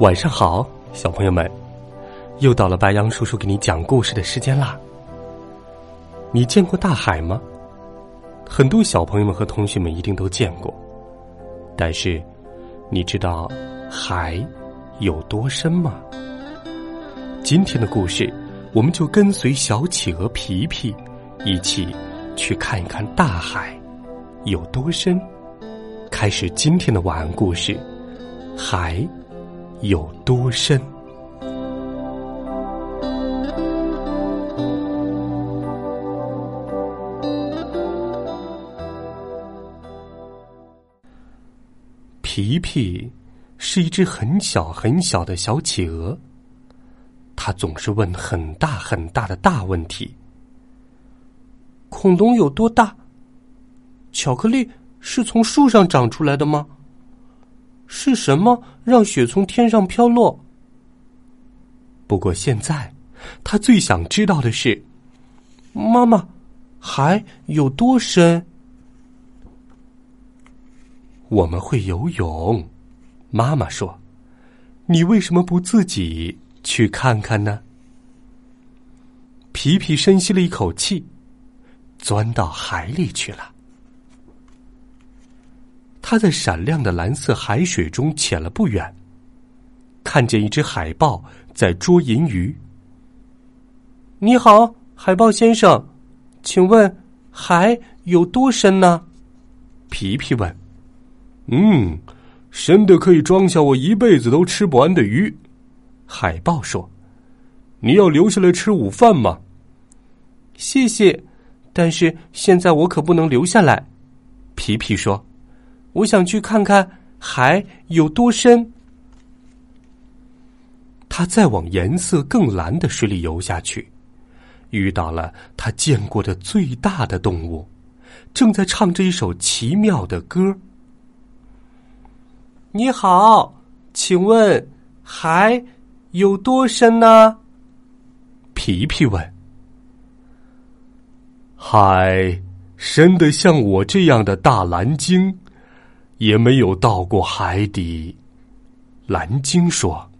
晚上好，小朋友们，又到了白羊叔叔给你讲故事的时间啦。你见过大海吗？很多小朋友们和同学们一定都见过，但是你知道海有多深吗？今天的故事，我们就跟随小企鹅皮皮一起去看一看大海有多深。开始今天的晚安故事，海有多深？皮皮是一只很小很小的小企鹅，它总是问很大很大的大问题。恐龙有多大？巧克力是从树上长出来的吗？是什么让雪从天上飘落？不过现在，他最想知道的是，妈妈，海有多深？我们会游泳，妈妈说，你为什么不自己去看看呢？皮皮深吸了一口气，钻到海里去了。他在闪亮的蓝色海水中潜了不远，看见一只海豹在捉银鱼。你好，海豹先生，请问海有多深呢？皮皮问。深的可以装下我一辈子都吃不完的鱼，海豹说。你要留下来吃午饭吗？谢谢，但是现在我可不能留下来，皮皮说。我想去看看海有多深。他再往颜色更蓝的水里游下去，遇到了他见过的最大的动物，正在唱着一首奇妙的歌。你好，请问海有多深呢？皮皮问。海深得像我这样的大蓝鲸也没有到过海底，蓝鲸说。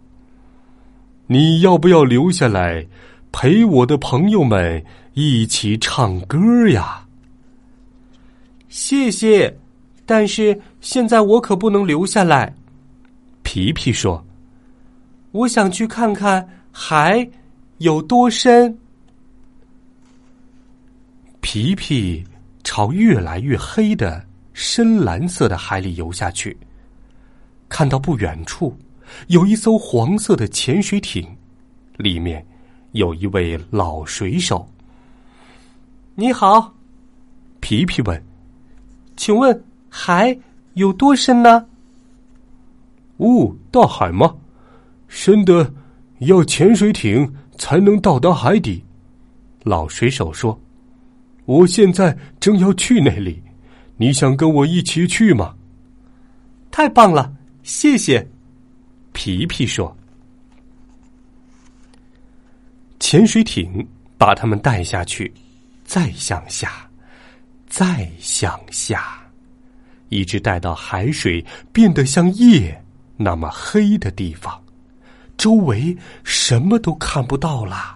你要不要留下来陪我的朋友们一起唱歌呀？谢谢，但是现在我可不能留下来，皮皮说。我想去看看海有多深。皮皮朝越来越黑的深蓝色的海里游下去，看到不远处有一艘黄色的潜水艇，里面有一位老水手。你好，皮皮问，请问海有多深呢？大海吗？深的要潜水艇才能到达海底，老水手说。我现在正要去那里，你想跟我一起去吗？太棒了，谢谢，皮皮说。潜水艇把他们带下去，再向下，再向下，一直带到海水变得像夜那么黑的地方，周围什么都看不到啦。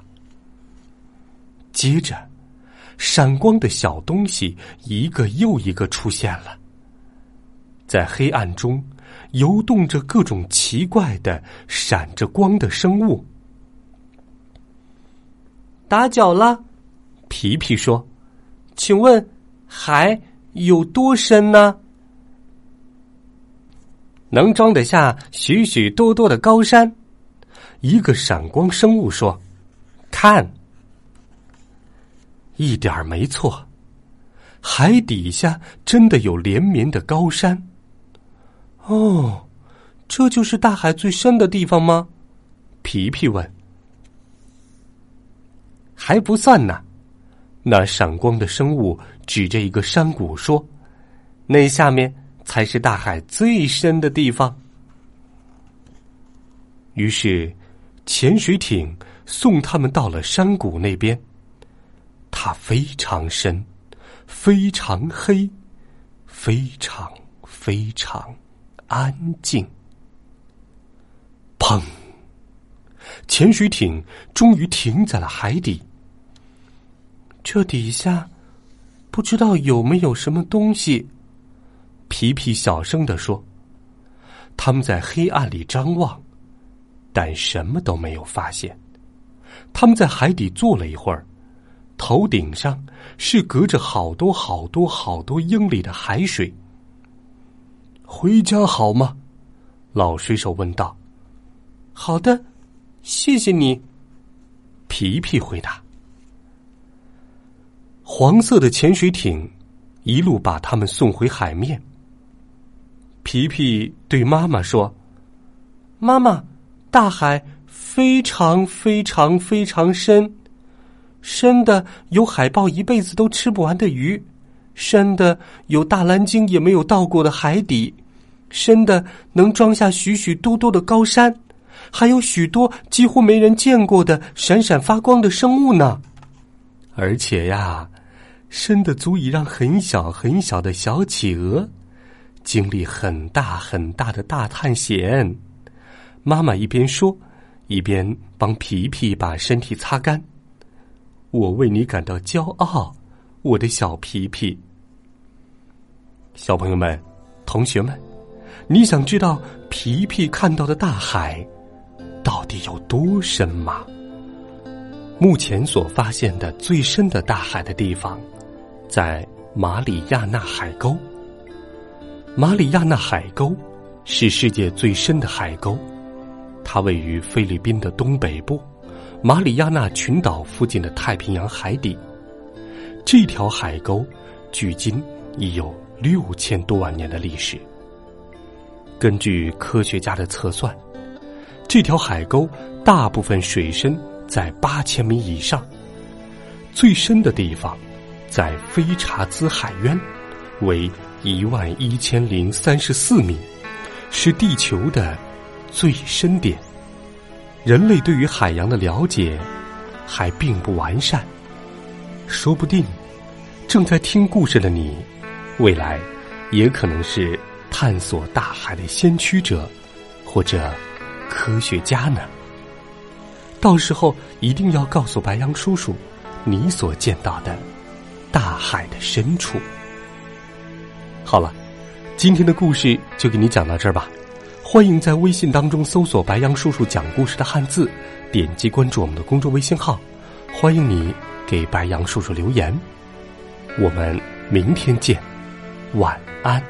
接着闪光的小东西一个又一个出现了，在黑暗中游动着各种奇怪的闪着光的生物。打搅了，皮皮说，请问海有多深呢？能装得下许许多多的高山，一个闪光生物说。看，一点儿没错，海底下真的有连绵的高山。这就是大海最深的地方吗？皮皮问。还不算呢，那闪光的生物指着一个山谷说，那下面才是大海最深的地方。于是潜水艇送他们到了山谷那边，它非常深，非常黑，非常安静。砰！潜水艇终于停在了海底。这底下不知道有没有什么东西，皮皮小声地说。他们在黑暗里张望，但什么都没有发现。他们在海底坐了一会儿，头顶上是隔着好多英里的海水。回家好吗？老水手问道。好的，谢谢你，皮皮回答。黄色的潜水艇一路把他们送回海面。皮皮对妈妈说，妈妈，大海非常深，深的有海豹一辈子都吃不完的鱼，深的有大蓝鲸也没有到过的海底，深的能装下许许多多的高山，还有许多几乎没人见过的闪闪发光的生物呢。而且呀，深的足以让很小的小企鹅经历很大的大探险。妈妈一边说，一边帮皮皮把身体擦干。我为你感到骄傲，我的小皮皮。小朋友们，同学们，你想知道皮皮看到的大海到底有多深吗？目前所发现的最深的大海的地方在马里亚纳海沟。马里亚纳海沟是世界最深的海沟，它位于菲律宾的东北部马里亚纳群岛附近的太平洋海底。这条海沟距今已有6000多万年的历史。根据科学家的测算，这条海沟大部分水深在8000米以上，最深的地方在菲查兹海渊，为11034米，是地球的最深点。人类对于海洋的了解还并不完善，说不定正在听故事的你，未来也可能是探索大海的先驱者或者科学家呢。到时候一定要告诉白羊叔叔你所见到的大海的深处。好了，今天的故事就给你讲到这儿吧。欢迎在微信当中搜索白羊叔叔讲故事的汉字，点击关注我们的公众微信号，欢迎你给白羊叔叔留言。我们明天见，晚安。